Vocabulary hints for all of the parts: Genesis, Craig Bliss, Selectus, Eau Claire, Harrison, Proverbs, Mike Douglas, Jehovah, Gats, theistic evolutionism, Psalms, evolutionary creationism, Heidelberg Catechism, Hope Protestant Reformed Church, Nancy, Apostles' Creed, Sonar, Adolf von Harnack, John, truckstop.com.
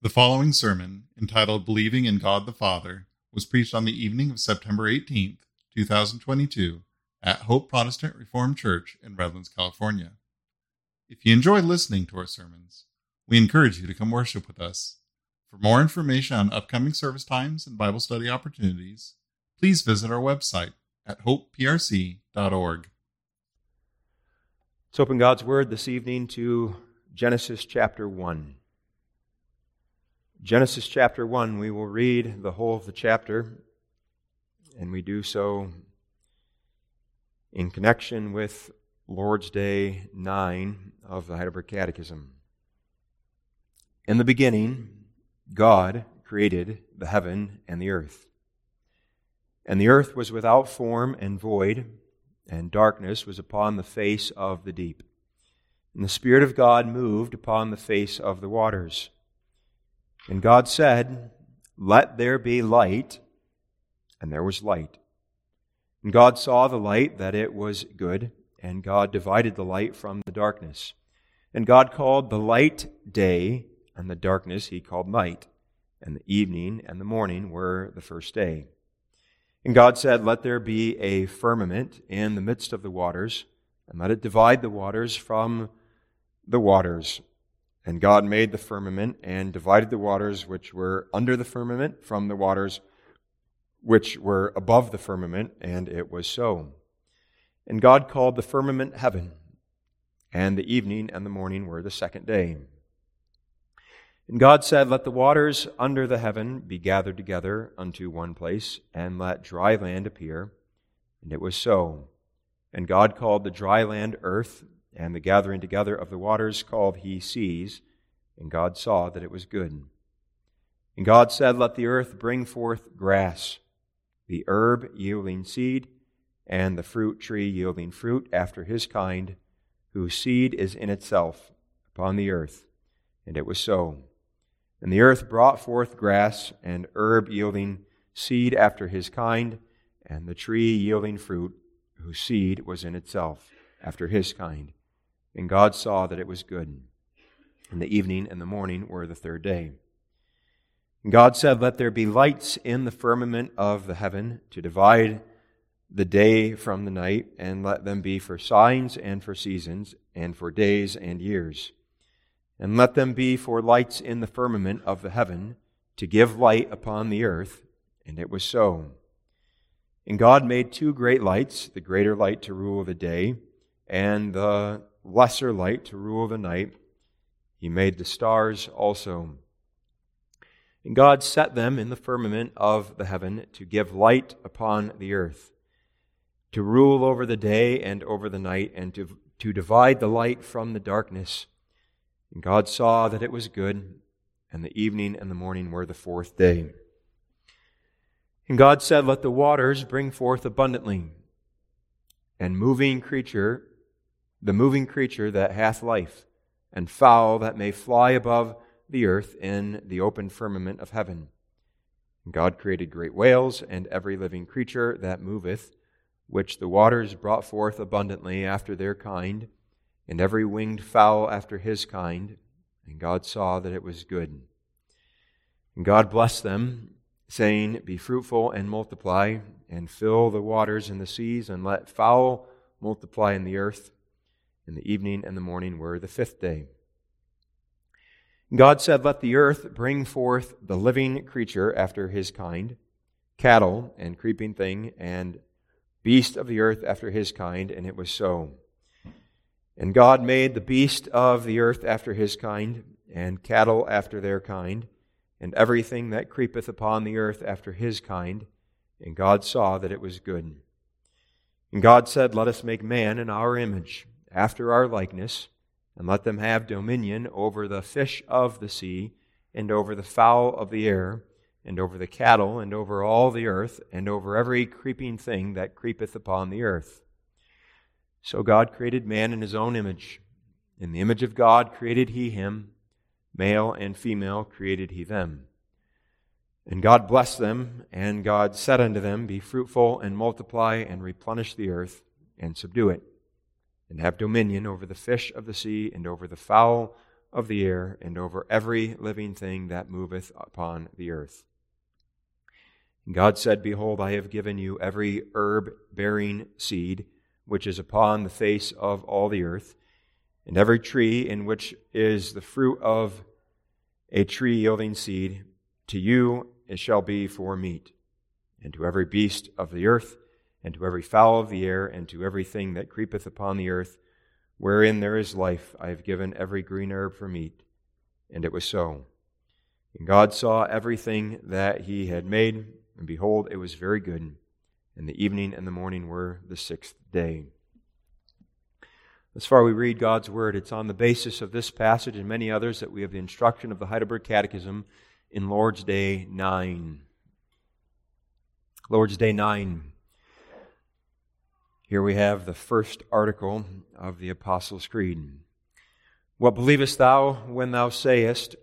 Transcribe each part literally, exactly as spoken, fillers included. The following sermon, entitled Believing in God the Father, was preached on the evening of September eighteenth, twenty twenty-two, at Hope Protestant Reformed Church in Redlands, California. If you enjoy listening to our sermons, we encourage you to come worship with us. For more information on upcoming service times and Bible study opportunities, please visit our website at hope p r c dot org. Let's open God's Word this evening to Genesis chapter one. Genesis chapter one, we will read the whole of the chapter, and we do so in connection with Lord's Day nine of the Heidelberg Catechism. In the beginning, God created the heaven and the earth. And the earth was without form and void, and darkness was upon the face of the deep. And the Spirit of God moved upon the face of the waters. And God said, "Let there be light," and there was light. And God saw the light, that it was good, and God divided the light from the darkness. And God called the light day, and the darkness he called night, and the evening and the morning were the first day. And God said, "Let there be a firmament in the midst of the waters, and let it divide the waters from the waters." And God made the firmament and divided the waters which were under the firmament from the waters which were above the firmament, and it was so. And God called the firmament heaven, and the evening and the morning were the second day. And God said, "Let the waters under the heaven be gathered together unto one place, and let dry land appear." And it was so. And God called the dry land earth, and the gathering together of the waters called he seas, and God saw that it was good. And God said, "Let the earth bring forth grass, the herb yielding seed, and the fruit tree yielding fruit after his kind, whose seed is in itself upon the earth." And it was so. And the earth brought forth grass, and herb yielding seed after his kind, and the tree yielding fruit, whose seed was in itself after his kind. And God saw that it was good. And the evening and the morning were the third day. And God said, "Let there be lights in the firmament of the heaven to divide the day from the night, and let them be for signs and for seasons, and for days and years. And let them be for lights in the firmament of the heaven to give light upon the earth." And it was so. And God made two great lights, the greater light to rule the day, and the lesser light to rule the night. He made the stars also. And God set them in the firmament of the heaven to give light upon the earth, to rule over the day and over the night, and to, to divide the light from the darkness. And God saw that it was good, and the evening and the morning were the fourth day. And God said, "Let the waters bring forth abundantly, and moving creature, the moving creature that hath life, and fowl that may fly above the earth in the open firmament of heaven." And God created great whales, and every living creature that moveth, which the waters brought forth abundantly after their kind, and every winged fowl after his kind. And God saw that it was good. And God blessed them, saying, "Be fruitful and multiply, and fill the waters and the seas, and let fowl multiply in the earth." And the evening and the morning were the fifth day. God said, "Let the earth bring forth the living creature after his kind, cattle and creeping thing, and beast of the earth after his kind." And it was so. And God made the beast of the earth after his kind, and cattle after their kind, and everything that creepeth upon the earth after his kind. And God saw that it was good. And God said, "Let us make man in our image, after our likeness, and let them have dominion over the fish of the sea, and over the fowl of the air, and over the cattle, and over all the earth, and over every creeping thing that creepeth upon the earth." So God created man in his own image. In the image of God created he him. Male and female created he them. And God blessed them, and God said unto them, "Be fruitful, and multiply, and replenish the earth, and subdue it, and have dominion over the fish of the sea, and over the fowl of the air and over every living thing that moveth upon the earth. And God said, Behold, I have given you every herb-bearing seed which is upon the face of all the earth, and every tree in which is the fruit of a tree yielding seed, to you it shall be for meat, and to every beast of the earth, and to every fowl of the air, and to everything that creepeth upon the earth, wherein there is life, I have given every green herb for meat. And it was so. And God saw everything that he had made, and behold, it was very good. And the evening and the morning were the sixth day. Thus far we read God's Word. It's on the basis of this passage and many others that we have the instruction of the Heidelberg Catechism in Lord's Day nine. Lord's Day nine. Here we have the first article of the Apostles' Creed. What believest thou when thou sayest,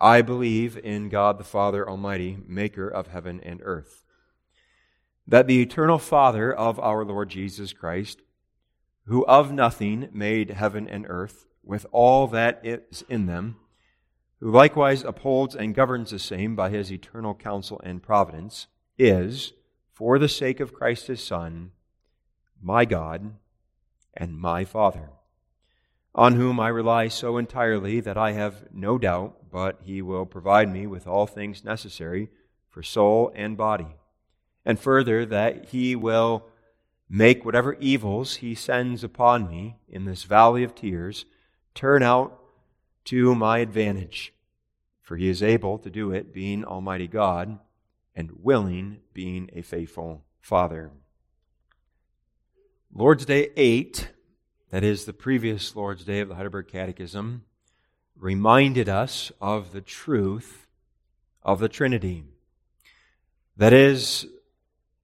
I believe in God the Father Almighty, maker of heaven and earth, that the eternal Father of our Lord Jesus Christ, who of nothing made heaven and earth, with all that is in them, who likewise upholds and governs the same by his eternal counsel and providence, is, for the sake of Christ his Son, my God and my Father, on whom I rely so entirely that I have no doubt but he will provide me with all things necessary for soul and body, and further that he will make whatever evils he sends upon me in this valley of tears turn out to my advantage, for he is able to do it, being Almighty God, and willing, being a faithful Father. Lord's Day eight, that is the previous Lord's Day of the Heidelberg Catechism, reminded us of the truth of the Trinity. That is,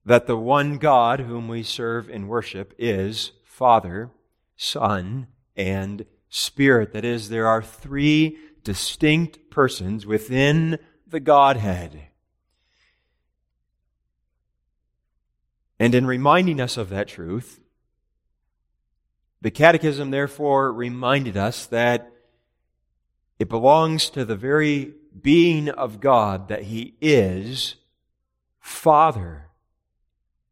that the one God whom we serve in worship is Father, Son, and Spirit. That is, there are three distinct persons within the Godhead. And in reminding us of that truth, the Catechism, therefore, reminded us that it belongs to the very being of God that He is Father.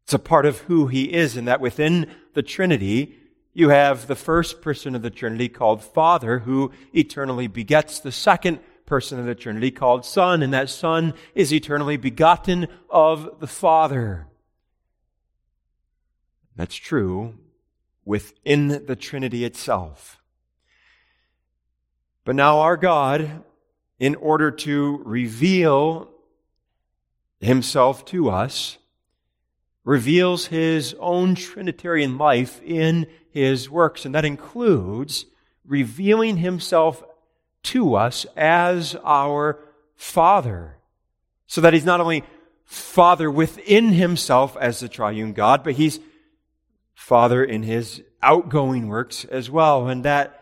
It's a part of who He is, and that within the Trinity, you have the first person of the Trinity called Father, who eternally begets the second person of the Trinity called Son, and that Son is eternally begotten of the Father. That's true within the Trinity itself. But now our God, in order to reveal Himself to us, reveals His own Trinitarian life in His works, and that includes revealing Himself to us as our Father, so that He's not only Father within Himself as the triune God, but He's Father in His outgoing works as well, and that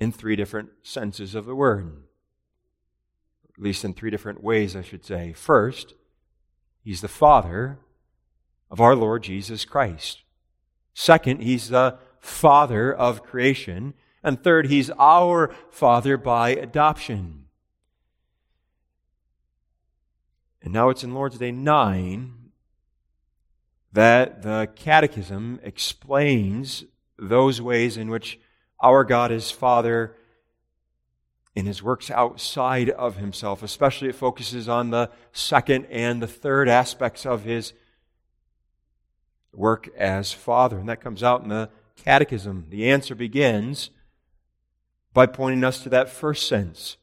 in three different senses of the word. At least in three different ways, I should say. First, He's the Father of our Lord Jesus Christ. Second, He's the Father of creation. And third, He's our Father by adoption. And now it's in Lord's Day nine that the Catechism explains those ways in which our God is Father in His works outside of Himself. Especially it focuses on the second and the third aspects of His work as Father. And that comes out in the Catechism. The answer begins by pointing us to that first sense,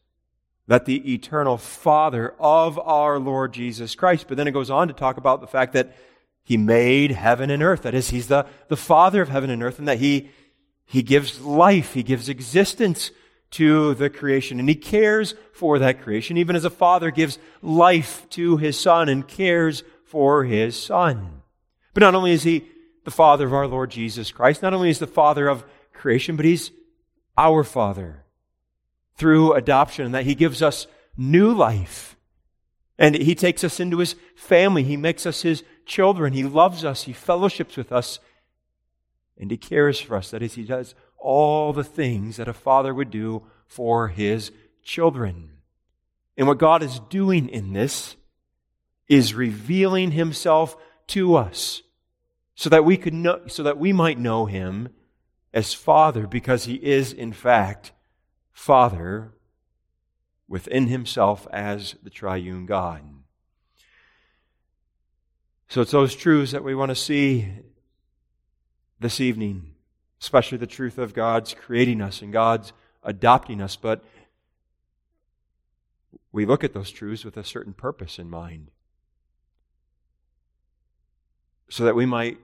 that the eternal Father of our Lord Jesus Christ. But then it goes on to talk about the fact that He made heaven and earth. That is, He's the, the Father of heaven and earth, and that He, He gives life, He gives existence to the creation, and He cares for that creation, even as a father gives life to his son and cares for his son. But not only is He the Father of our Lord Jesus Christ, not only is the Father of creation, but He's our Father through adoption, and that He gives us new life. And He takes us into His family. He makes us His children. He loves us. He fellowships with us. And He cares for us. That is, He does all the things that a father would do for His children. And what God is doing in this is revealing Himself to us so that we could know, so that we might know Him as Father, because He is, in fact, Father within Himself as the triune God. So it's those truths that we want to see this evening, especially the truth of God's creating us and God's adopting us. But we look at those truths with a certain purpose in mind, so that we might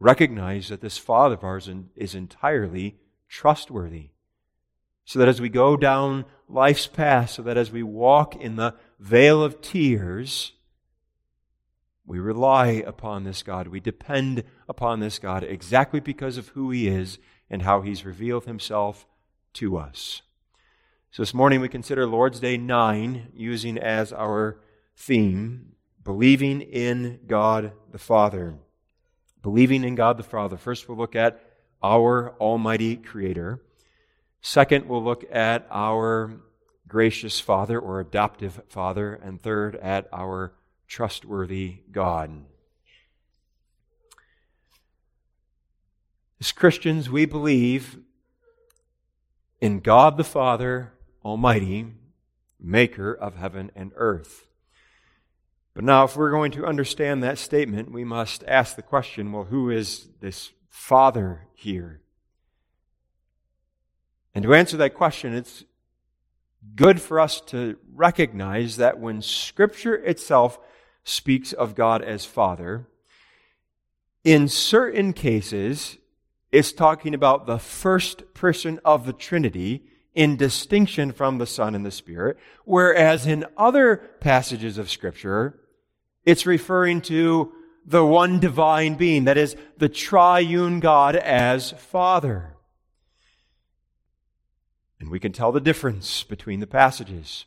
recognize that this Father of ours is entirely trustworthy. So that as we go down life's path, so that as we walk in the vale of tears, we rely upon this God. We depend upon this God exactly because of who He is and how He's revealed Himself to us. So this morning we consider Lord's Day nine, using as our theme, believing in God the Father. Believing in God the Father. First, we'll look at our Almighty Creator. Second, we'll look at our gracious Father or adoptive Father. And third, at our trustworthy God. As Christians, we believe in God the Father Almighty, maker of heaven and earth. But now, if we're going to understand that statement, we must ask the question, well, who is this Father here? And to answer that question, it's good for us to recognize that when Scripture itself speaks of God as Father, in certain cases, it's talking about the first person of the Trinity in distinction from the Son and the Spirit, whereas in other passages of Scripture, it's referring to the one divine being, that is, the triune God as Father. And we can tell the difference between the passages.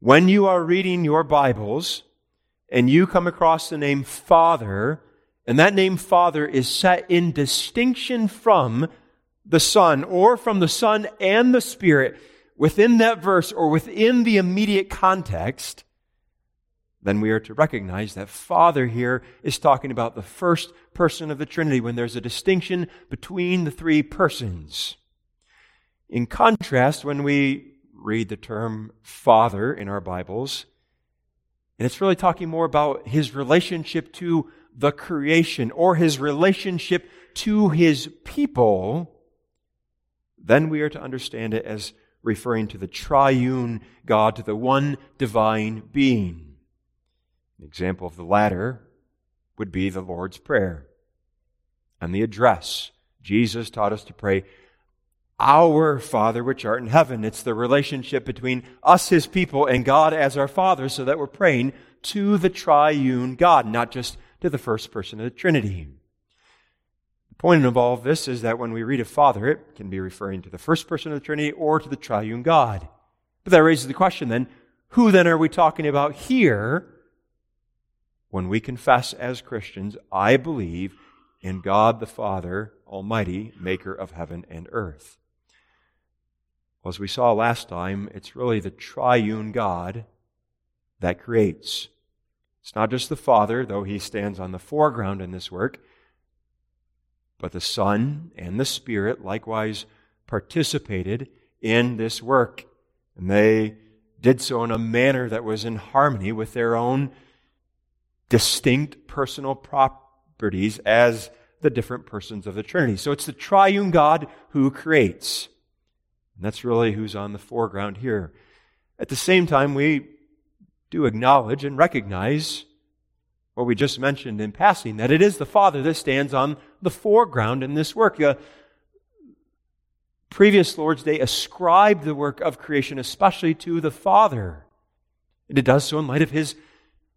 When you are reading your Bibles and you come across the name Father, and that name Father is set in distinction from the Son, or from the Son and the Spirit, within that verse or within the immediate context, then we are to recognize that Father here is talking about the first person of the Trinity, when there's a distinction between the three persons. In contrast, when we read the term Father in our Bibles, and it's really talking more about His relationship to the creation or His relationship to His people, then we are to understand it as referring to the triune God, to the one divine being. An example of the latter would be the Lord's Prayer and the address. Jesus taught us to pray, Our Father which art in heaven. It's the relationship between us, His people, and God as our Father, so that we're praying to the triune God, not just to the first person of the Trinity. The point of all of this is that when we read of Father, it can be referring to the first person of the Trinity or to the triune God. But that raises the question then, who then are we talking about here when we confess as Christians, I believe in God the Father Almighty, maker of heaven and earth? As we saw last time, it's really the triune God that creates. It's not just the Father, though He stands on the foreground in this work, but the Son and the Spirit likewise participated in this work. And they did so in a manner that was in harmony with their own distinct personal properties as the different persons of the Trinity. So it's the triune God who creates. And that's really who's on the foreground here. At the same time, we do acknowledge and recognize what we just mentioned in passing, that it is the Father that stands on the foreground in this work. The previous Lord's Day ascribed the work of creation especially to the Father. And it does so in light of His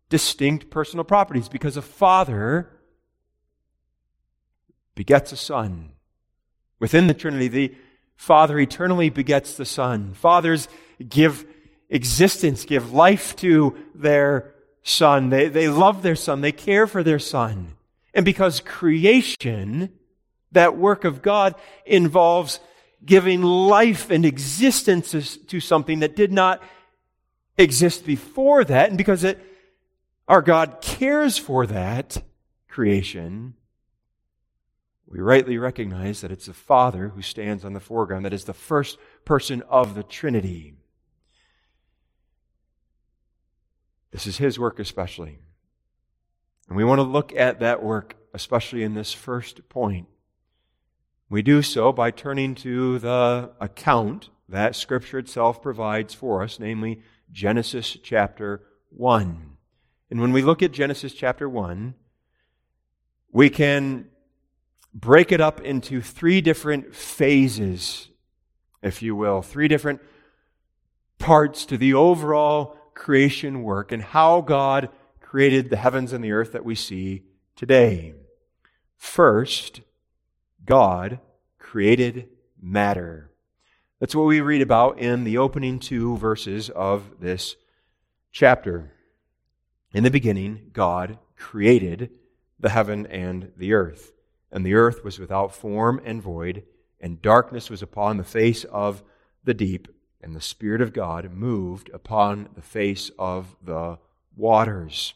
distinct personal properties, because a Father begets a Son. Within the Trinity, the Father eternally begets the Son. Fathers give existence, give life to their Son. They, they love their Son. They care for their Son. And because creation, that work of God, involves giving life and existence to something that did not exist before that. And because it, our God cares for that creation, we rightly recognize that it's the Father who stands on the foreground, that is the first person of the Trinity. This is His work especially. And we want to look at that work, especially in this first point. We do so by turning to the account that Scripture itself provides for us, namely Genesis chapter one. And when we look at Genesis chapter one, we can break it up into three different phases, if you will, three different parts to the overall creation work and how God created the heavens and the earth that we see today. First, God created matter. That's what we read about in the opening two verses of this chapter. In the beginning, God created the heaven and the earth. And the earth was without form and void, and darkness was upon the face of the deep, and the Spirit of God moved upon the face of the waters.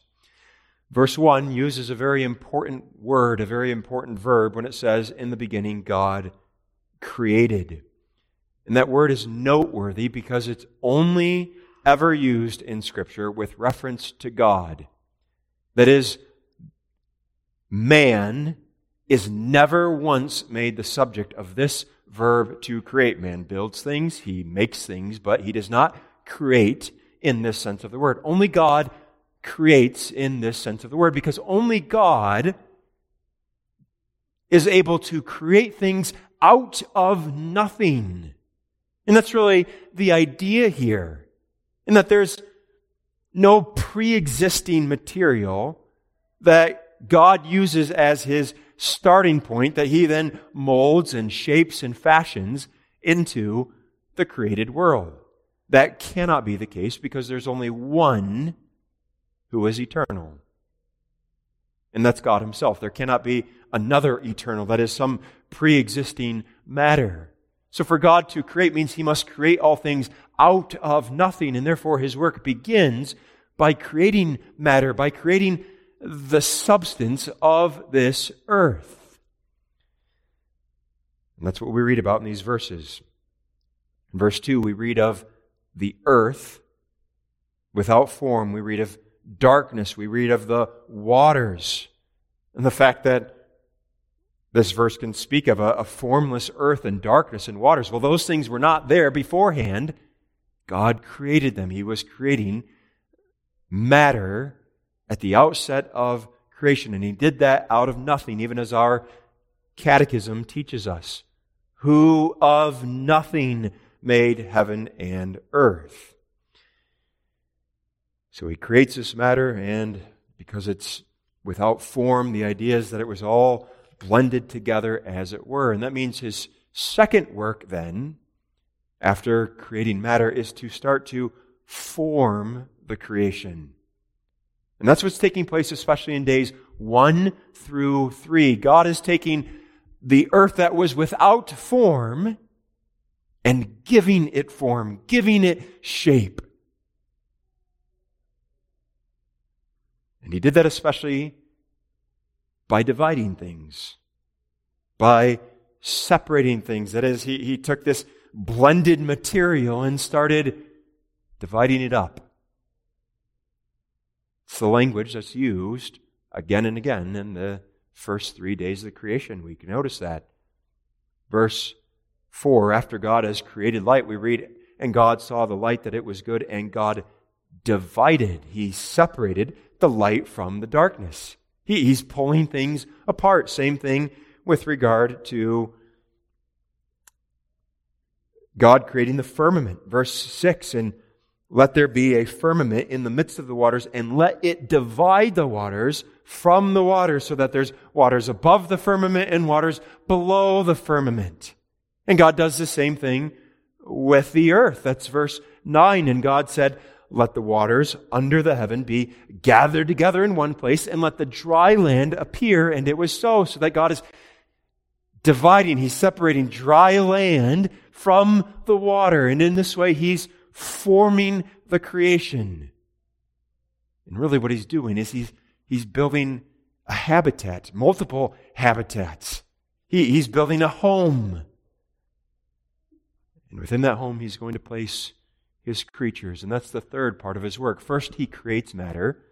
Verse one uses a very important word, a very important verb, when it says, in the beginning God created. And that word is noteworthy because it's only ever used in Scripture with reference to God. That is, man is never once made the subject of this verb to create. Man builds things, he makes things, but he does not create in this sense of the word. Only God creates in this sense of the word, because only God is able to create things out of nothing. And that's really the idea here, in that there's no pre-existing material that God uses as His starting point that He then molds and shapes and fashions into the created world. That cannot be the case because there's only one who is eternal. And that's God Himself. There cannot be another eternal, that is some pre-existing matter. So for God to create means He must create all things out of nothing, and therefore His work begins by creating matter, by creating the substance of this earth. And that's what we read about in these verses. In verse two, we read of the earth without form. We read of darkness. We read of the waters. And the fact that this verse can speak of a, a formless earth and darkness and waters. Well, those things were not there beforehand. God created them. He was creating matter at the outset of creation, and He did that out of nothing, even as our catechism teaches us. Who of nothing made heaven and earth? So He creates this matter, and because it's without form, the idea is that it was all blended together, as it were. And that means His second work then, after creating matter, is to start to form the creation. And that's what's taking place, especially in days one through three. God is taking the earth that was without form and giving it form, giving it shape. And He did that especially by dividing things, by separating things. That is, He, he took this blended material and started dividing it up. It's the language that's used again and again in the first three days of the creation. We can notice that. Verse four, after God has created light, we read, and God saw the light that it was good, and God divided. He separated the light from the darkness. He, he's pulling things apart. Same thing with regard to God creating the firmament. Verse six, and let there be a firmament in the midst of the waters, and let it divide the waters from the waters, so that there's waters above the firmament and waters below the firmament. And God does the same thing with the earth. That's verse nine. And God said, let the waters under the heaven be gathered together in one place, and let the dry land appear. And it was so, so that God is dividing, he's separating dry land from the water. And in this way, he's forming the creation. And really what he's doing is he's, he's building a habitat, multiple habitats. He, he's building a home. And within that home, he's going to place his creatures. And that's the third part of his work. First, he creates matter.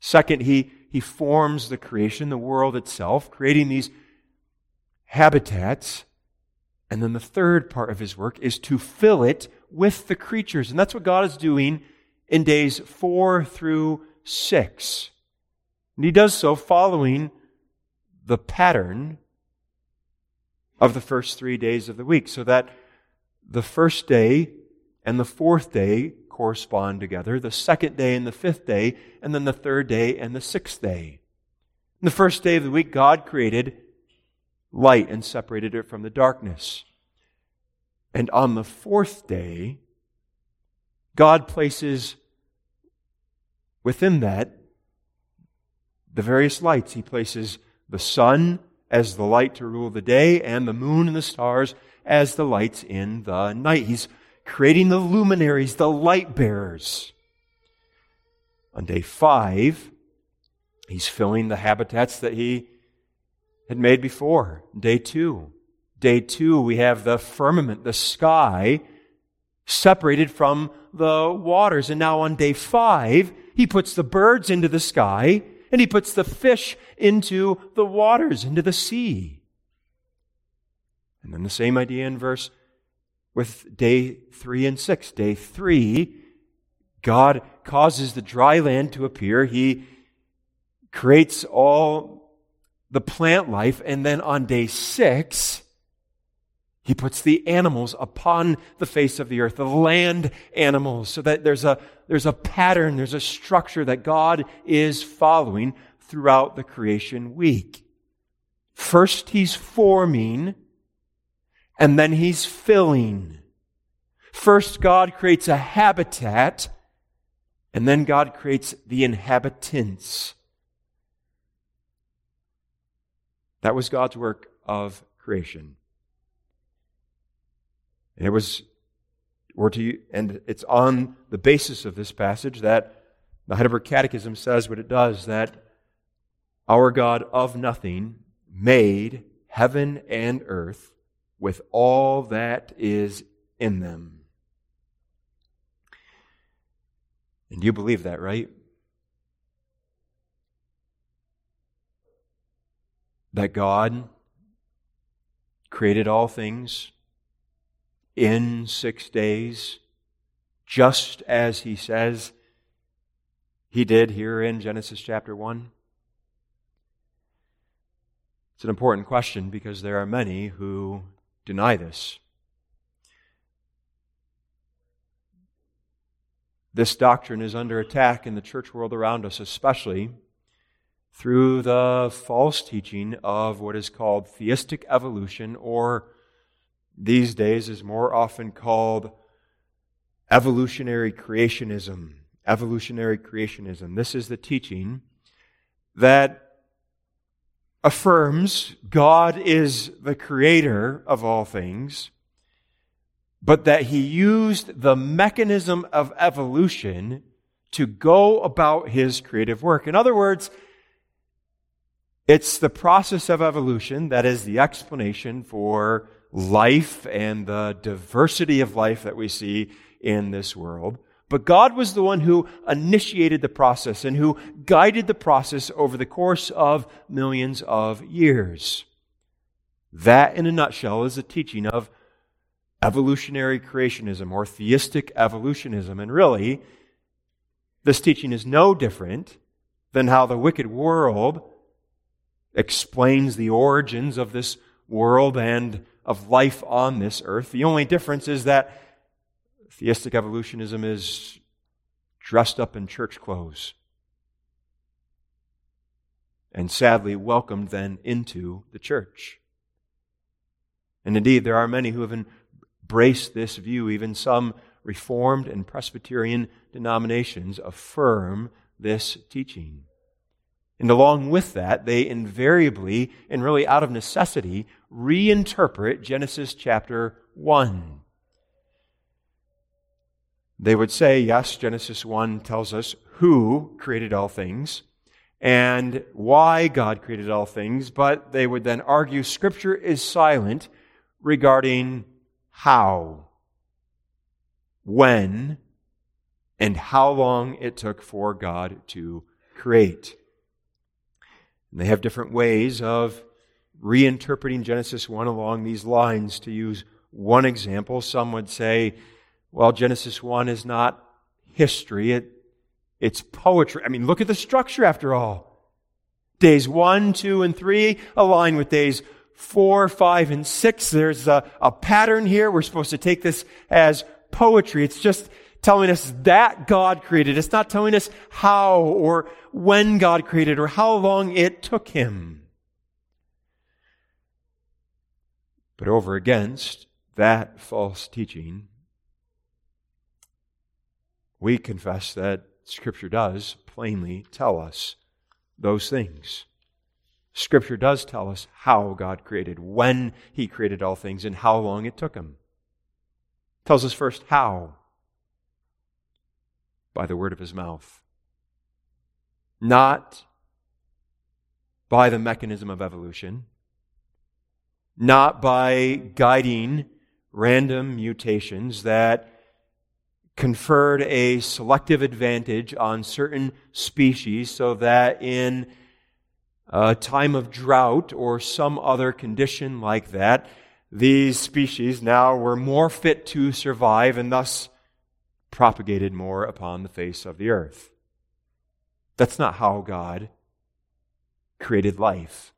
Second, he, he forms the creation, the world itself, creating these habitats. And then the third part of his work is to fill it with the creatures. And that's what God is doing in days four through six. And he does so following the pattern of the first three days of the week, so that the first day and the fourth day correspond together, the second day and the fifth day, and then the third day and the sixth day. In the first day of the week, God created light and separated it from the darkness. And on the fourth day, God places within that the various lights. He places the sun as the light to rule the day, and the moon and the stars as the lights in the night. He's creating the luminaries, the light bearers. On day five, he's filling the habitats that he had made before. Day two. Day two, we have the firmament, the sky, separated from the waters. And now on day five, he puts the birds into the sky, and he puts the fish into the waters, into the sea. And then the same idea in verse with day three and six. Day three, God causes the dry land to appear. He creates all the plant life. And then on day six, he puts the animals upon the face of the earth, the land animals, so that there's a, there's a pattern, there's a structure that God is following throughout the creation week. First, he's forming, and then he's filling. First, God creates a habitat, and then God creates the inhabitants. That was God's work of creation. And it was, or to, and it's on the basis of this passage that the Heidelberg Catechism says what it does, that our God of nothing made heaven and earth with all that is in them. And you believe that, right? That God created all things in six days, just as he says he did here in Genesis chapter one? It's an important question because there are many who deny this. This doctrine is under attack in the church world around us, especially through the false teaching of what is called theistic evolution, or these days is more often called evolutionary creationism. Evolutionary creationism. This is the teaching that affirms God is the creator of all things, but that he used the mechanism of evolution to go about his creative work. In other words, it's the process of evolution that is the explanation for life and the diversity of life that we see in this world. But God was the one who initiated the process and who guided the process over the course of millions of years. That, in a nutshell, is the teaching of evolutionary creationism or theistic evolutionism. And really, this teaching is no different than how the wicked world explains the origins of this world and of life on this earth. The only difference is that theistic evolutionism is dressed up in church clothes and sadly welcomed then into the church. And indeed, there are many who have embraced this view. Even some Reformed and Presbyterian denominations affirm this teaching. And along with that, they invariably, and really out of necessity, reinterpret Genesis chapter one. They would say, yes, Genesis one tells us who created all things and why God created all things, but they would then argue Scripture is silent regarding how, when, and how long it took for God to create. And they have different ways of reinterpreting Genesis one along these lines. To use one example, some would say, well, Genesis one is not history, it, it's poetry. I mean, look at the structure after all. Days one, two, and three align with days four, five, and six. There's a, a pattern here. We're supposed to take this as poetry. It's just telling us that God created. It's not telling us how or when God created or how long it took Him. But over against that false teaching, we confess that Scripture does plainly tell us those things. Scripture does tell us how God created, when He created all things, and how long it took Him. It tells us first how. By the word of His mouth. Not by the mechanism of evolution. Not by guiding random mutations that conferred a selective advantage on certain species so that in a time of drought or some other condition like that, these species now were more fit to survive and thus propagated more upon the face of the earth. That's not how God created life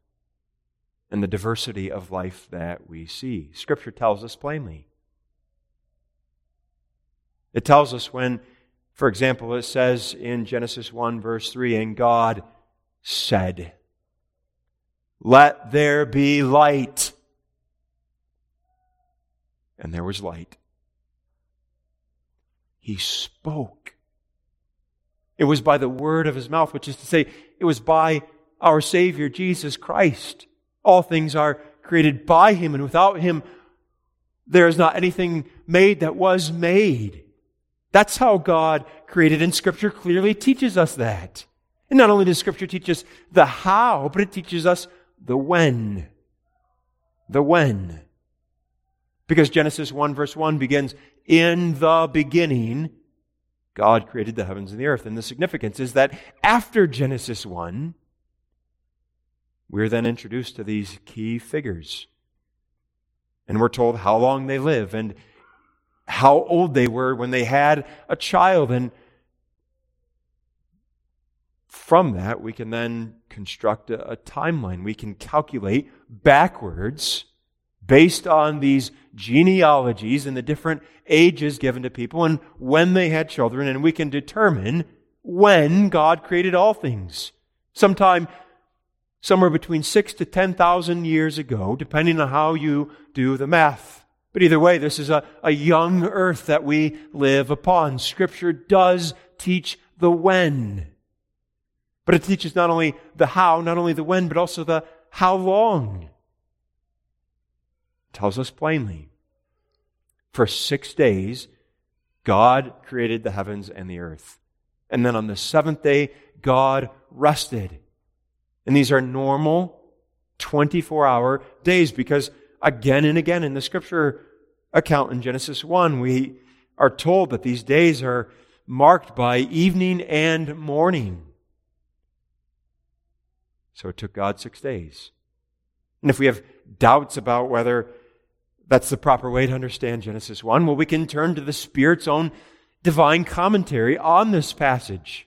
and the diversity of life that we see. Scripture tells us plainly. It tells us when, for example, it says in Genesis one, verse three, and God said, let there be light. And there was light. He spoke. It was by the word of His mouth, which is to say, it was by our Savior, Jesus Christ. All things are created by Him, and without Him, there is not anything made that was made. That's how God created, and Scripture clearly teaches us that. And not only does Scripture teach us the how, but it teaches us the when. The when. Because Genesis one verse one begins, in the beginning, God created the heavens and the earth. And the significance is that after Genesis one, we're then introduced to these key figures. And we're told how long they live and how old they were when they had a child. And from that, we can then construct a, a timeline. We can calculate backwards based on these genealogies and the different ages given to people and when they had children. And we can determine when God created all things. Sometime somewhere between six to ten thousand years ago, depending on how you do the math. But either way, this is a, a young earth that we live upon. Scripture does teach the when. But it teaches not only the how, not only the when, but also the how long. It tells us plainly. For six days, God created the heavens and the earth. And then on the seventh day, God rested. And these are normal twenty-four hour days because again and again in the Scripture account in Genesis one, we are told that these days are marked by evening and morning. So it took God six days. And if we have doubts about whether that's the proper way to understand Genesis one, well, we can turn to the Spirit's own divine commentary on this passage.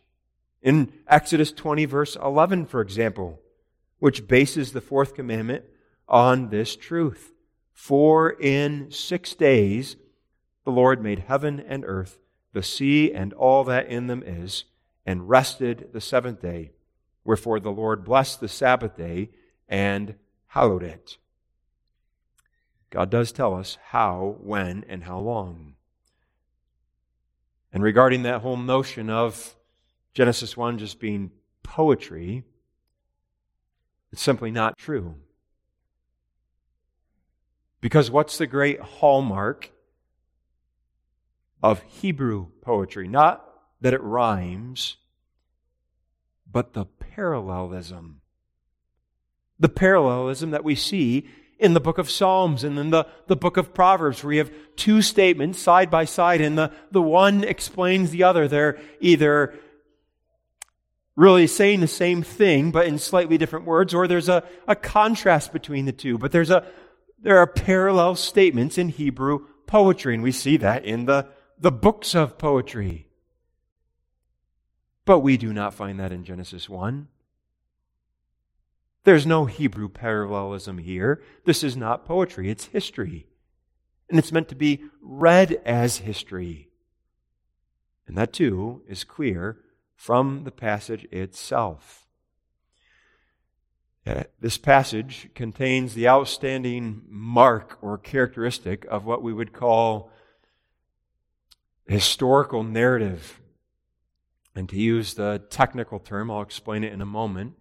In Exodus twenty, verse eleven, for example, which bases the fourth commandment on this truth. For in six days the Lord made heaven and earth, the sea and all that in them is, and rested the seventh day. Wherefore the Lord blessed the Sabbath day and hallowed it. God does tell us how, when, and how long. And regarding that whole notion of Genesis one just being poetry, It's simply not true. Because what's the great hallmark of Hebrew poetry? Not that it rhymes, but the parallelism. The parallelism that we see in the book of Psalms and in the, the book of Proverbs, where you have two statements side by side, and the, the one explains the other. They're either really saying the same thing, but in slightly different words, or there's a, a contrast between the two. But there's a there are parallel statements in Hebrew poetry, and we see that in the, the books of poetry. But we do not find that in Genesis one. There's no Hebrew parallelism here. This is not poetry, it's history. And it's meant to be read as history. And that too is clear from the passage itself. This passage contains the outstanding mark or characteristic of what we would call historical narrative. And to use the technical term, I'll explain it in a moment,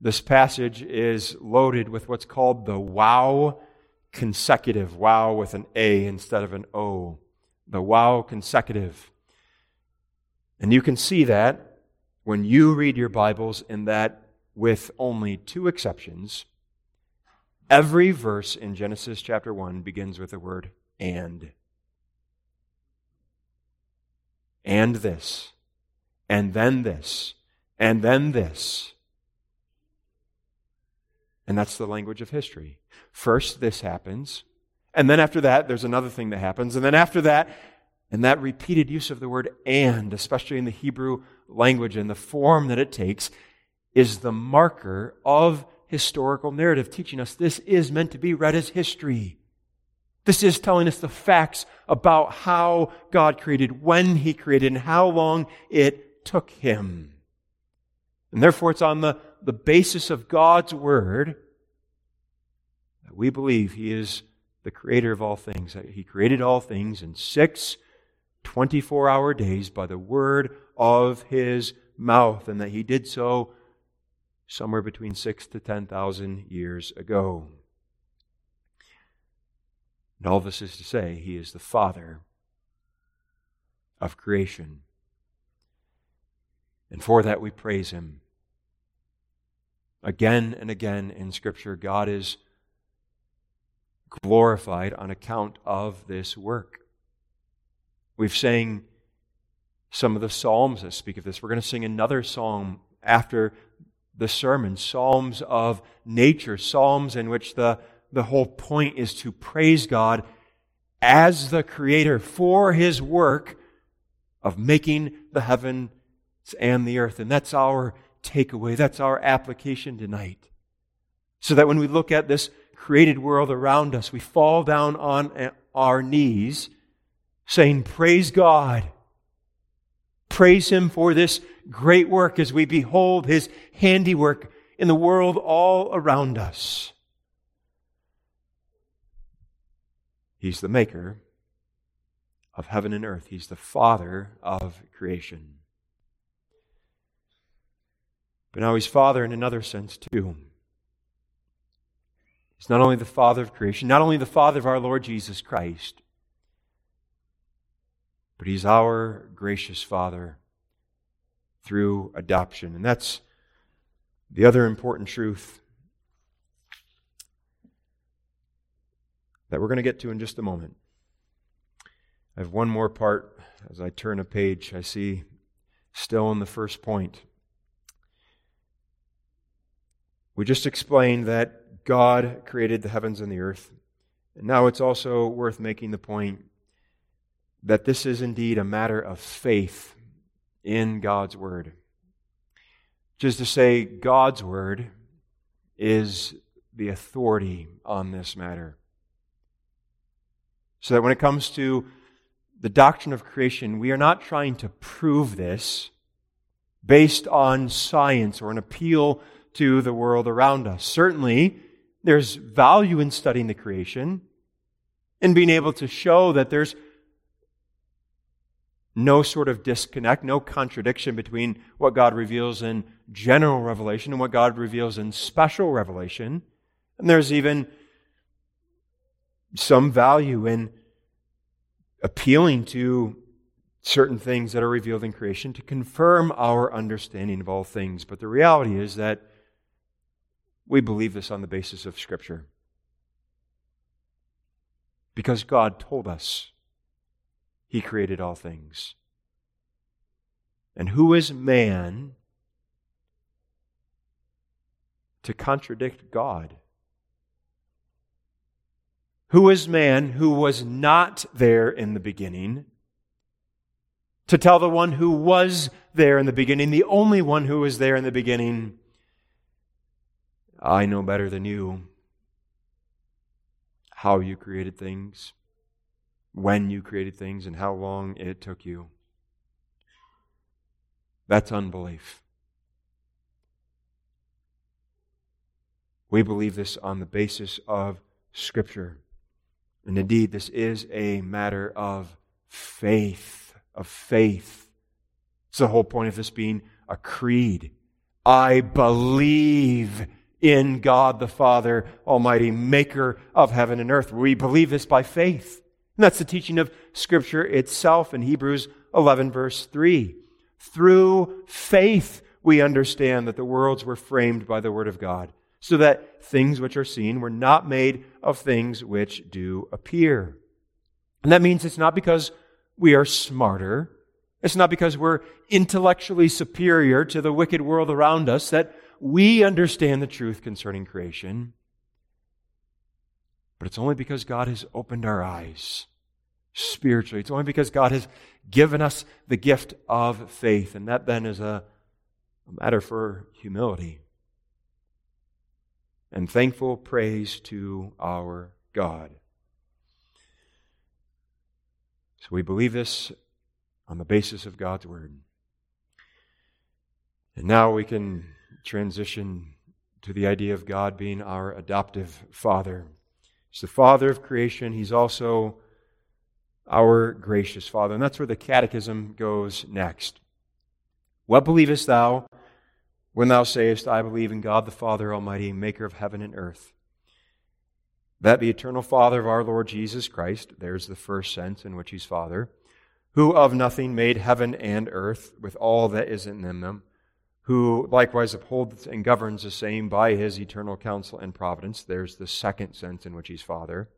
this passage is loaded with what's called the wow consecutive. Wow with an A instead of an O. The wow consecutive. And you can see that when you read your Bibles, in that, with only two exceptions, every verse in Genesis chapter one begins with the word and. And this. And then this. And then this. And that's the language of history. First, this happens. And then after that, there's another thing that happens. And then after that, and that repeated use of the word and, especially in the Hebrew language and the form that it takes, is the marker of historical narrative, teaching us this is meant to be read as history. This is telling us the facts about how God created, when He created, and how long it took Him. And therefore, it's on the, the basis of God's Word that we believe He is the creator of all things, that He created all things in six twenty-four hour days by the word of His mouth, and that He did so somewhere between six to ten thousand years ago. And all this is to say, He is the Father of creation. And for that we praise Him. Again and again in Scripture, God is glorified on account of this work. We've sang some of the Psalms that speak of this. We're going to sing another psalm after the sermon, Psalms of nature, Psalms in which the, the whole point is to praise God as the Creator for His work of making the heaven and the earth. And that's our takeaway. That's our application tonight. So that when we look at this created world around us, we fall down on our knees saying, praise God. Praise Him for this great work as we behold His handiwork in the world all around us. He's the maker of heaven and earth. He's the Father of creation. But now He's Father in another sense too. He's not only the Father of creation, not only the Father of our Lord Jesus Christ, but He's our gracious Father through adoption. And that's the other important truth that we're going to get to in just a moment. I have one more part. As I turn a page, I see still in the first point. We just explained that God created the heavens and the earth. And now it's also worth making the point that this is indeed a matter of faith in God's Word. Just to say, God's Word is the authority on this matter. So that when it comes to the doctrine of creation, we are not trying to prove this based on science or an appeal to the world around us. Certainly, there's value in studying the creation and being able to show that there's no sort of disconnect, no contradiction between what God reveals in general revelation and what God reveals in special revelation. And there's even some value in appealing to certain things that are revealed in creation to confirm our understanding of all things. But the reality is that we believe this on the basis of Scripture, because God told us He created all things. And who is man to contradict God? Who is man who was not there in the beginning to tell the one who was there in the beginning, the only one who was there in the beginning, I know better than you how you created things, when you created things, and how long it took you? That's unbelief. We believe this on the basis of Scripture. And indeed, this is a matter of faith, of faith. It's the whole point of this being a creed. I believe in God the Father, Almighty, maker of heaven and earth. We believe this by faith. And that's the teaching of Scripture itself in Hebrews eleven, verse three. Through faith we understand that the worlds were framed by the Word of God, so that things which are seen were not made of things which do appear. And that means it's not because we are smarter, it's not because we're intellectually superior to the wicked world around us that we understand the truth concerning creation, but it's only because God has opened our eyes spiritually. It's only because God has given us the gift of faith, and that then is a matter for humility and thankful praise to our God. So we believe this on the basis of God's Word. And now we can transition to the idea of God being our adoptive Father. He's the Father of creation. He's also our gracious Father. And that's where the Catechism goes next. What believest thou when thou sayest, I believe in God the Father Almighty, maker of heaven and earth? That the eternal Father of our Lord Jesus Christ, there's the first sense in which He's Father, who of nothing made heaven and earth with all that is in them, who likewise upholds and governs the same by His eternal counsel and providence, there's the second sense in which He's Father,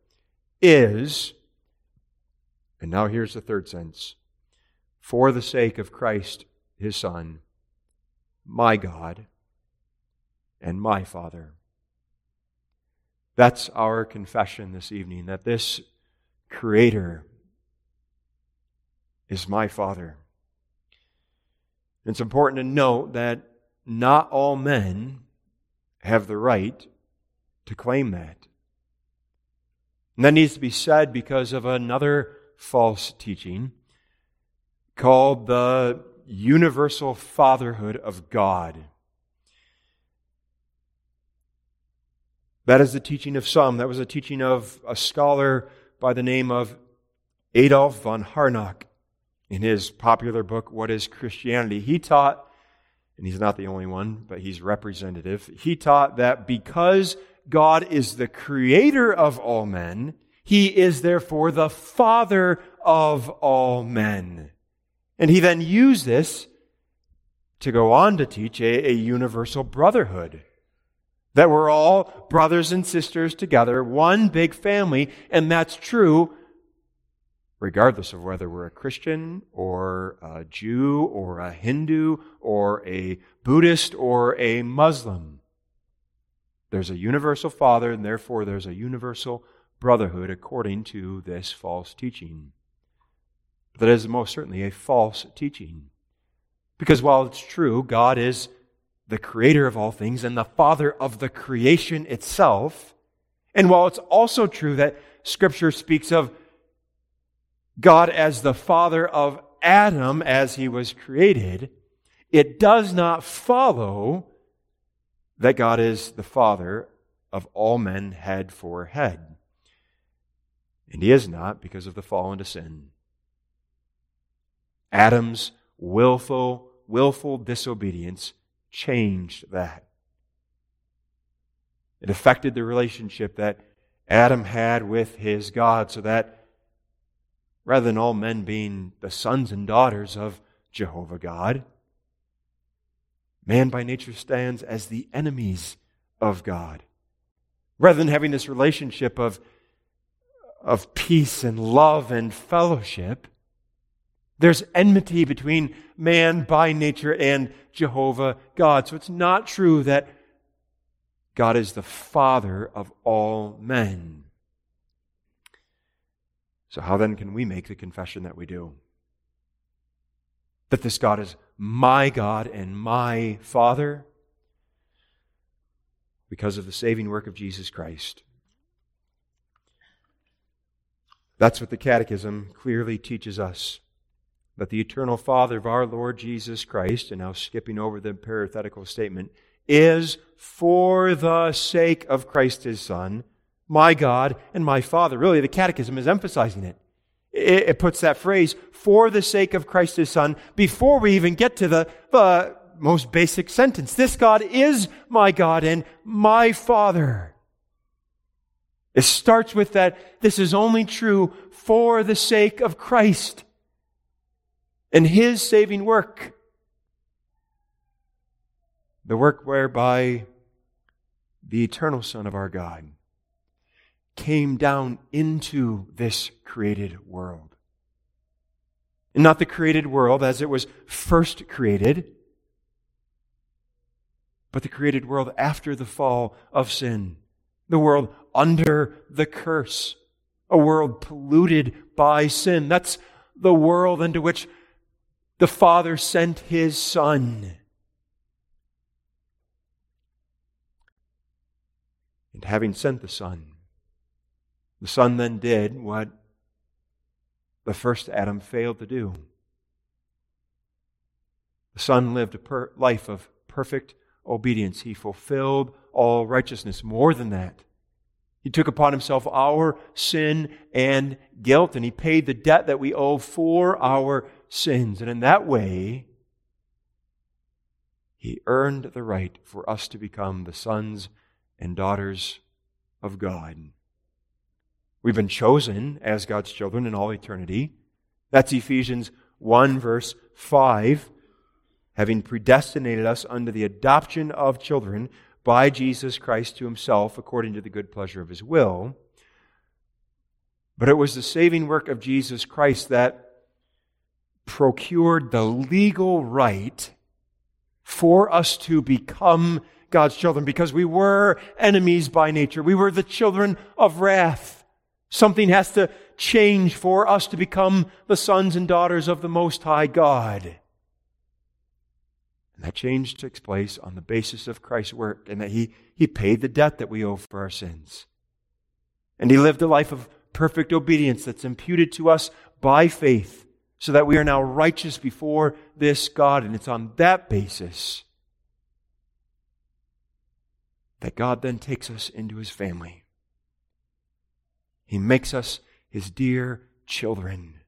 is, and now here's the third sense, for the sake of Christ, His Son, my God and my Father. That's our confession this evening, that this Creator is my Father. It's important to note that not all men have the right to claim that. And that needs to be said because of another false teaching called the universal fatherhood of God. That is the teaching of some. That was a teaching of a scholar by the name of Adolf von Harnack. In his popular book, What is Christianity? He taught, and he's not the only one, but he's representative, he taught that because God is the creator of all men, He is therefore the Father of all men. And he then used this to go on to teach a, a universal brotherhood, that we're all brothers and sisters together, one big family, and that's true regardless of whether we're a Christian or a Jew or a Hindu or a Buddhist or a Muslim. There's a universal Father, and therefore there's a universal brotherhood according to this false teaching. That is most certainly a false teaching. Because while it's true, God is the creator of all things and the Father of the creation itself, and while it's also true that Scripture speaks of God as the Father of Adam as he was created, it does not follow that God is the Father of all men head for head. And He is not, because of the fall into sin. Adam's willful, willful disobedience changed that. It affected the relationship that Adam had with his God, so that rather than all men being the sons and daughters of Jehovah God, man by nature stands as the enemies of God. Rather than having this relationship of, of peace and love and fellowship, there's enmity between man by nature and Jehovah God. So it's not true that God is the Father of all men. So how then can we make the confession that we do? That this God is my God and my Father? Because of the saving work of Jesus Christ. That's what the Catechism clearly teaches us. That the eternal Father of our Lord Jesus Christ, and now skipping over the parenthetical statement, is for the sake of Christ His Son, my God and my Father. Really, the Catechism is emphasizing it. It, it puts that phrase, for the sake of Christ His Son, before we even get to the, the most basic sentence. This God is my God and my Father. It starts with that this is only true for the sake of Christ and His saving work. The work whereby the eternal Son of our God came down into this created world. And not the created world as it was first created, but the created world after the fall of sin. The world under the curse. A world polluted by sin. That's the world into which the Father sent His Son. And having sent the Son, the Son then did what the first Adam failed to do. The Son lived a per- life of perfect obedience. He fulfilled all righteousness. More than that, He took upon Himself our sin and guilt, and He paid the debt that we owe for our sins. And in that way, He earned the right for us to become the sons and daughters of God. We've been chosen as God's children in all eternity. That's Ephesians one verse five. Having predestinated us unto the adoption of children by Jesus Christ to Himself according to the good pleasure of His will. But it was the saving work of Jesus Christ that procured the legal right for us to become God's children, because we were enemies by nature. We were the children of wrath. Something has to change for us to become the sons and daughters of the Most High God. And that change takes place on the basis of Christ's work, and that He, he paid the debt that we owe for our sins. And He lived a life of perfect obedience that's imputed to us by faith, so that we are now righteous before this God. And it's on that basis that God then takes us into His family. He makes us His dear children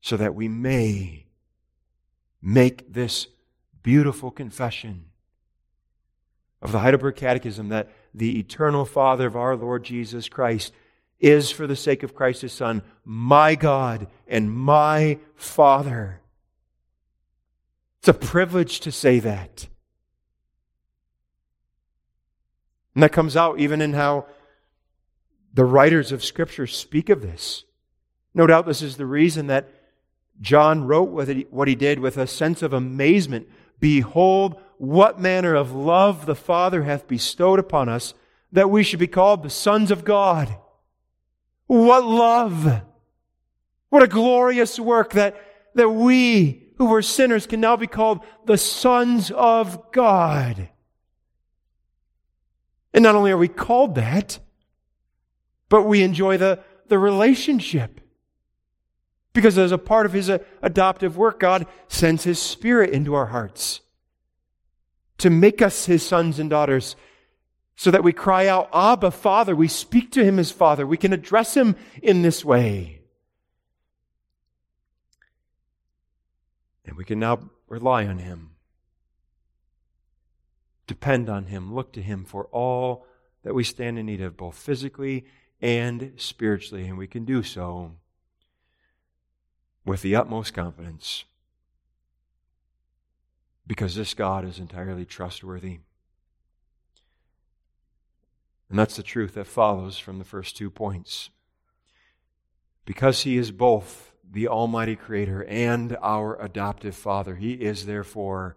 so that we may make this beautiful confession of the Heidelberg Catechism that the eternal Father of our Lord Jesus Christ is, for the sake of Christ His Son, my God and my Father. It's a privilege to say that. And that comes out even in how the writers of Scripture speak of this. No doubt this is the reason that John wrote what he did with a sense of amazement. Behold, what manner of love the Father hath bestowed upon us, that we should be called the sons of God. What love! What a glorious work that, that we who were sinners can now be called the sons of God. And not only are we called that, but we enjoy the, the relationship. Because as a part of His adoptive work, God sends His Spirit into our hearts to make us His sons and daughters, so that we cry out, Abba, Father. We speak to Him as Father. We can address Him in this way. And we can now rely on Him, depend on Him, look to Him for all that we stand in need of, both physically and spiritually. And we can do so with the utmost confidence, because this God is entirely trustworthy. And that's the truth that follows from the first two points. Because He is both the Almighty Creator and our adoptive Father, He is therefore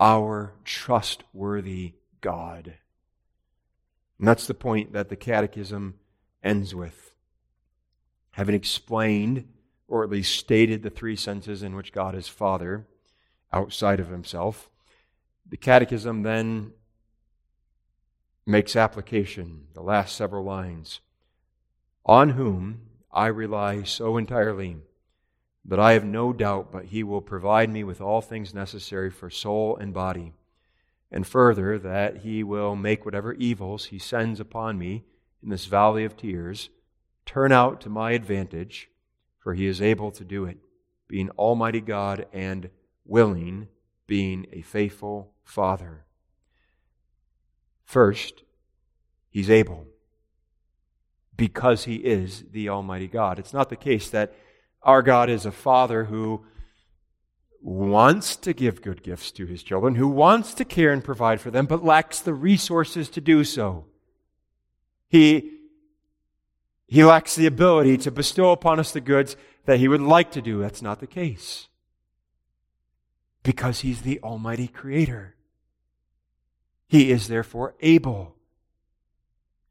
our trustworthy God. And that's the point that the Catechism ends with. Having explained, or at least stated, the three senses in which God is Father outside of Himself, the Catechism then makes application, the last several lines. On whom I rely so entirely that I have no doubt but He will provide me with all things necessary for soul and body, and further that He will make whatever evils He sends upon me in this valley of tears turn out to my advantage, for He is able to do it, being Almighty God and willing, being a faithful Father. First, He's able, because He is the Almighty God. It's not the case that our God is a Father who wants to give good gifts to His children, who wants to care and provide for them, but lacks the resources to do so. He, he lacks the ability to bestow upon us the goods that He would like to do. That's not the case, because He's the Almighty Creator. He is therefore able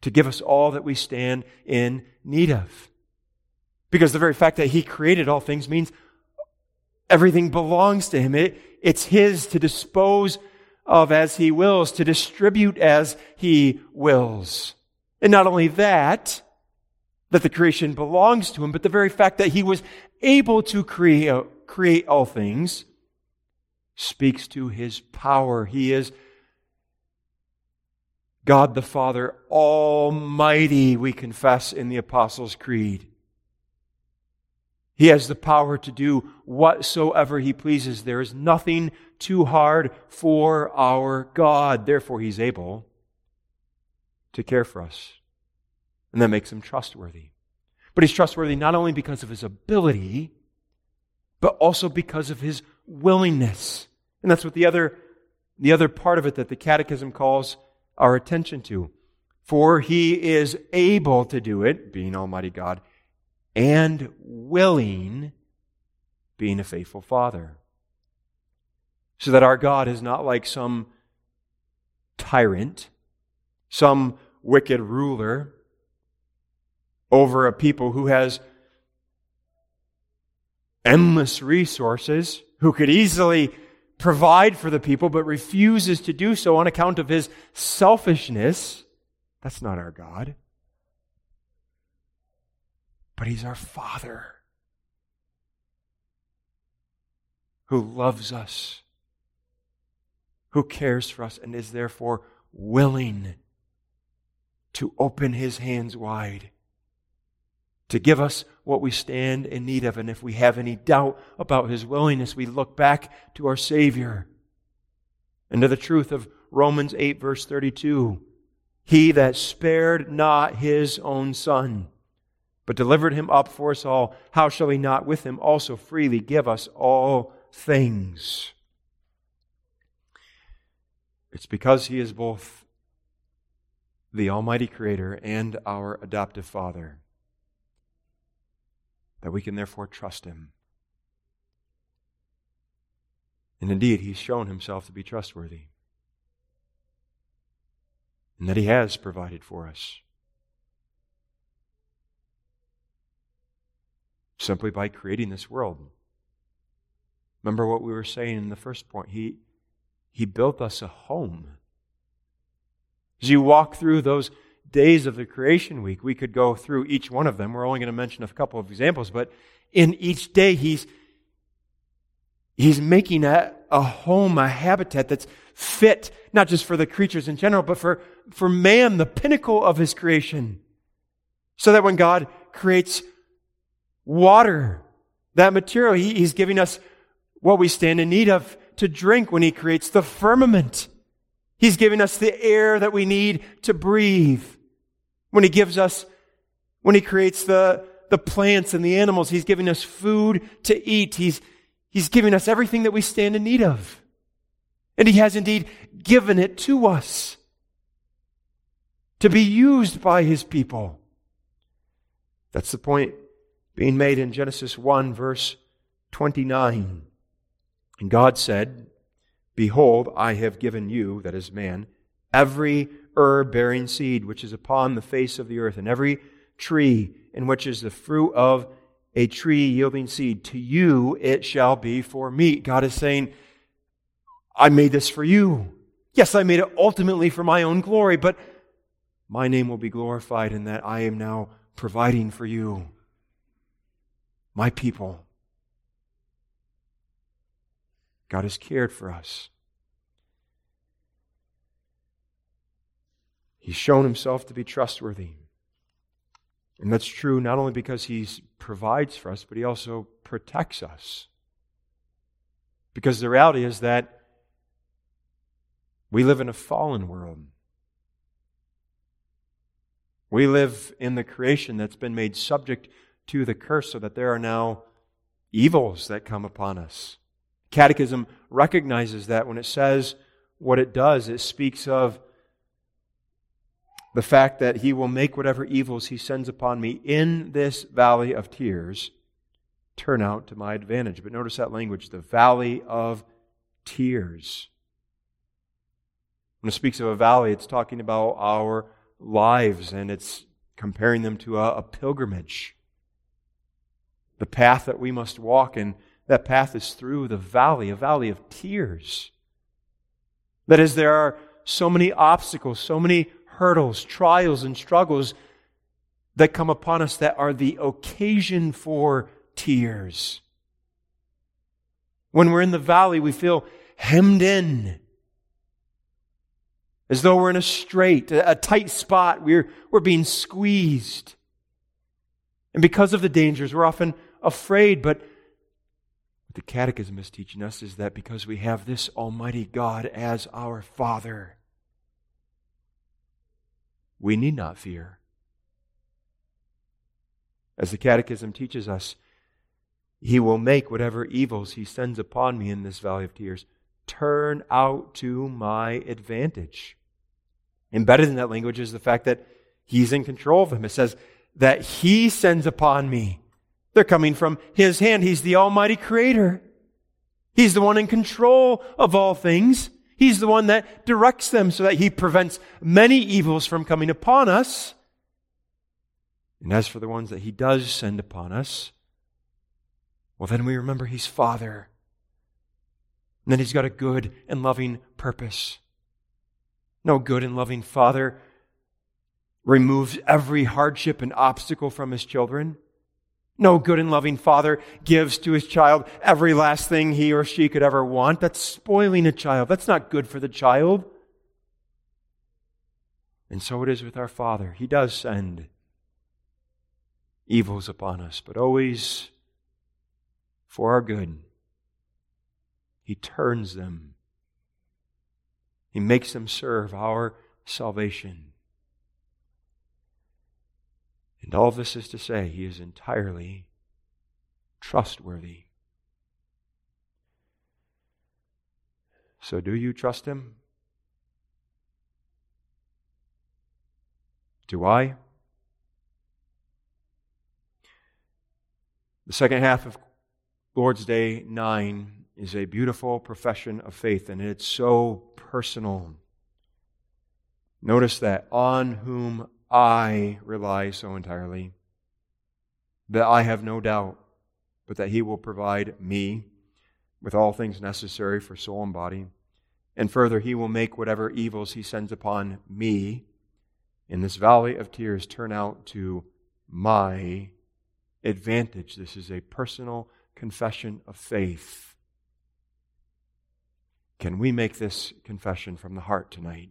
to give us all that we stand in need of. Because the very fact that He created all things means everything belongs to Him. It, it's His to dispose of as He wills, to distribute as He wills. And not only that, that the creation belongs to Him, but the very fact that He was able to create, create all things speaks to His power. He is God the Father Almighty, we confess in the Apostles' Creed. He has the power to do whatsoever He pleases. There is nothing too hard for our God. Therefore, He's able to care for us. And that makes Him trustworthy. But He's trustworthy not only because of His ability, but also because of His willingness. And that's what the other, the other part of it that the Catechism calls our attention to. For He is able to do it, being Almighty God, and willing, being a faithful Father. So that our God is not like some tyrant, some wicked ruler over a people who has endless resources, who could easily provide for the people, but refuses to do so on account of his selfishness. That's not our God. But He's our Father who loves us, who cares for us, and is therefore willing to open His hands wide to give us what we stand in need of. And if we have any doubt about His willingness, we look back to our Savior and to the truth of Romans eight, verse thirty-two. He that spared not His own Son, but delivered Him up for us all, how shall He not with Him also freely give us all things? It's because He is both the Almighty Creator and our adoptive Father that we can therefore trust Him. And indeed, He's shown Himself to be trustworthy, and that He has provided for us simply by creating this world. Remember what we were saying in the first point. He, he built us a home. As you walk through those days of the creation week, we could go through each one of them. We're only going to mention a couple of examples, but in each day, he's, he's making a, a home, a habitat that's fit, not just for the creatures in general, but for, for man, the pinnacle of his creation. So that when God creates water, that material, he, he's giving us what we stand in need of to drink when He creates the firmament. He's giving us the air that we need to breathe. When He gives us, when He creates the, the plants and the animals, He's giving us food to eat. He's, he's giving us everything that we stand in need of. And He has indeed given it to us to be used by His people. That's the point being made in Genesis one, verse twenty-nine. And God said, "Behold, I have given you," that is man, "every herb bearing seed which is upon the face of the earth, and every tree in which is the fruit of a tree yielding seed. To you it shall be for meat." God is saying, I made this for you. Yes, I made it ultimately for my own glory, but my name will be glorified in that I am now providing for you, my people. God has cared for us. He's shown Himself to be trustworthy. And that's true not only because He provides for us, but He also protects us. Because the reality is that we live in a fallen world. We live in the creation that's been made subject to the curse, so that there are now evils that come upon us. Catechism recognizes that when it says what it does, it speaks of the fact that He will make whatever evils He sends upon me in this valley of tears turn out to my advantage. But notice that language, the valley of tears. When it speaks of a valley, it's talking about our lives, and it's comparing them to a, a pilgrimage. The path that we must walk in. That path is through the valley, a valley of tears. That is, there are so many obstacles, so many hurdles, trials, and struggles that come upon us that are the occasion for tears. When we're in the valley, we feel hemmed in, as though we're in a strait, a tight spot. We're, we're being squeezed. And because of the dangers, we're often afraid, but the Catechism is teaching us is that because we have this Almighty God as our Father, we need not fear. As the Catechism teaches us, He will make whatever evils He sends upon me in this valley of tears turn out to my advantage. Embedded in that language is the fact that He's in control of them. It says that He sends upon me. They're coming from His hand. He's the Almighty Creator. He's the one in control of all things. He's the one that directs them so that He prevents many evils from coming upon us. And as for the ones that He does send upon us, well, then we remember He's Father. And then He's got a good and loving purpose. No good and loving Father removes every hardship and obstacle from His children. No good and loving father gives to his child every last thing he or she could ever want. That's spoiling a child. That's not good for the child. And so it is with our Father. He does send evils upon us, but always for our good. He turns them. He makes them serve our salvation. And all this is to say, He is entirely trustworthy. So do you trust Him? Do I? The second half of Lord's Day nine is a beautiful profession of faith, and it's so personal. Notice that, on whom I rely so entirely, that I have no doubt, but that He will provide me with all things necessary for soul and body. And further, He will make whatever evils He sends upon me in this valley of tears turn out to my advantage. This is a personal confession of faith. Can we make this confession from the heart tonight?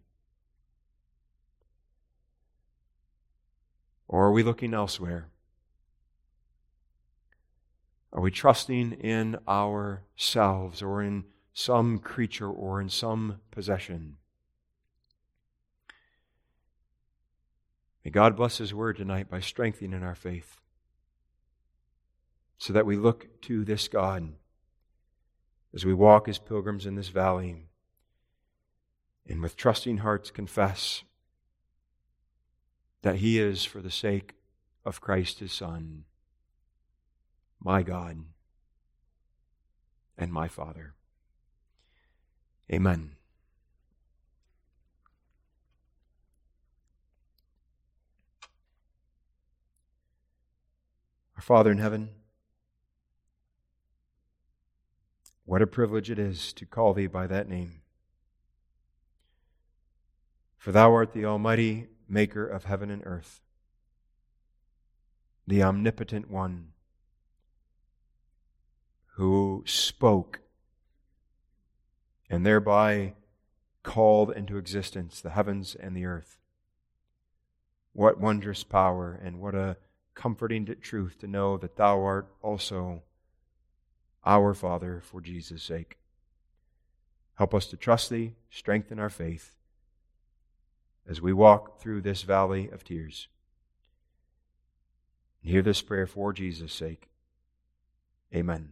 Or are we looking elsewhere? Are we trusting in ourselves or in some creature or in some possession? May God bless His Word tonight by strengthening our faith so that we look to this God as we walk as pilgrims in this valley and with trusting hearts confess that He is, for the sake of Christ His Son, my God and my Father. Amen. Our Father in heaven, what a privilege it is to call Thee by that name. For Thou art the Almighty Maker of heaven and earth, the Omnipotent One, who spoke and thereby called into existence the heavens and the earth. What wondrous power, and what a comforting truth to know that Thou art also our Father for Jesus' sake. Help us to trust Thee, strengthen our faith as we walk through this valley of tears. And hear this prayer for Jesus' sake. Amen.